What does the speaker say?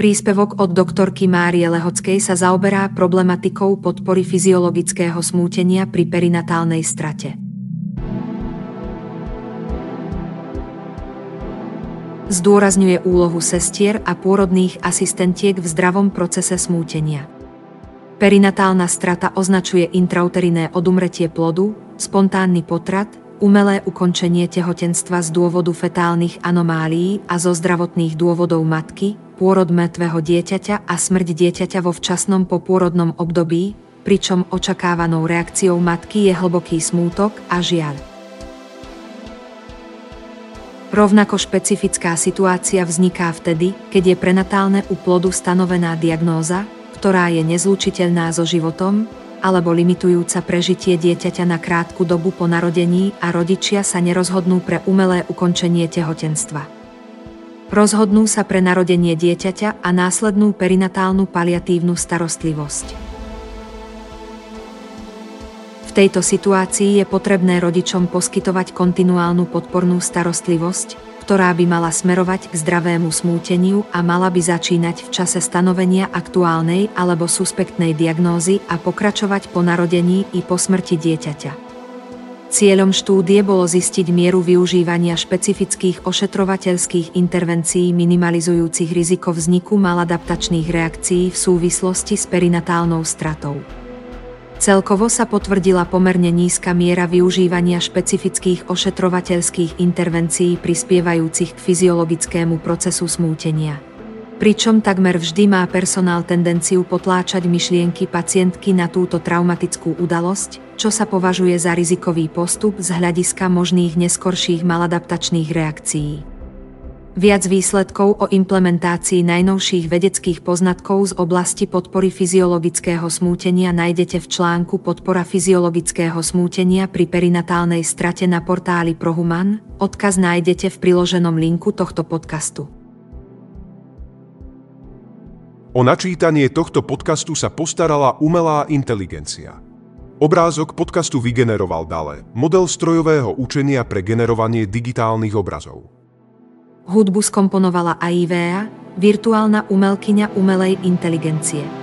Príspevok od doktorky Márie Lehotskej sa zaoberá problematikou podpory fyziologického smútenia pri perinatálnej strate. Zdôrazňuje úlohu sestier a pôrodných asistentiek v zdravom procese smútenia. Perinatálna strata označuje intrauterinné odumretie plodu, spontánny potrat, umelé ukončenie tehotenstva z dôvodu fetálnych anomálií a zo zdravotných dôvodov matky, pôrod mŕtvého dieťaťa a smrť dieťaťa vo včasnom popôrodnom období, pričom očakávanou reakciou matky je hlboký smútok a žiaľ. Rovnako špecifická situácia vzniká vtedy, keď je prenatálne u plodu stanovená diagnóza, ktorá je nezlučiteľná so životom, alebo limitujúca prežitie dieťaťa na krátku dobu po narodení a rodičia sa nerozhodnú pre umelé ukončenie tehotenstva. Rozhodnú sa pre narodenie dieťaťa a následnú perinatálnu paliatívnu starostlivosť. V tejto situácii je potrebné rodičom poskytovať kontinuálnu podpornú starostlivosť, ktorá by mala smerovať k zdravému smúteniu a mala by začínať v čase stanovenia aktuálnej alebo suspektnej diagnózy a pokračovať po narodení i po smrti dieťaťa. Cieľom štúdie bolo zistiť mieru využívania špecifických ošetrovateľských intervencií minimalizujúcich riziko vzniku maladaptačných reakcií v súvislosti s perinatálnou stratou. Celkovo sa potvrdila pomerne nízka miera využívania špecifických ošetrovateľských intervencií prispievajúcich k fyziologickému procesu smútenia. Pričom takmer vždy má personál tendenciu potláčať myšlienky pacientky na túto traumatickú udalosť, čo sa považuje za rizikový postup z hľadiska možných neskorších maladaptačných reakcií. Viac výsledkov o implementácii najnovších vedeckých poznatkov z oblasti podpory fyziologického smútenia nájdete v článku Podpora fyziologického smútenia pri perinatálnej strate na portáli ProHuman, odkaz nájdete v priloženom linku tohto podcastu. O načítanie tohto podcastu sa postarala umelá inteligencia. Obrázok podcastu vygeneroval DALE, model strojového učenia pre generovanie digitálnych obrazov. Hudbu skomponovala AIVA, virtuálna umelkyňa umelej inteligencie.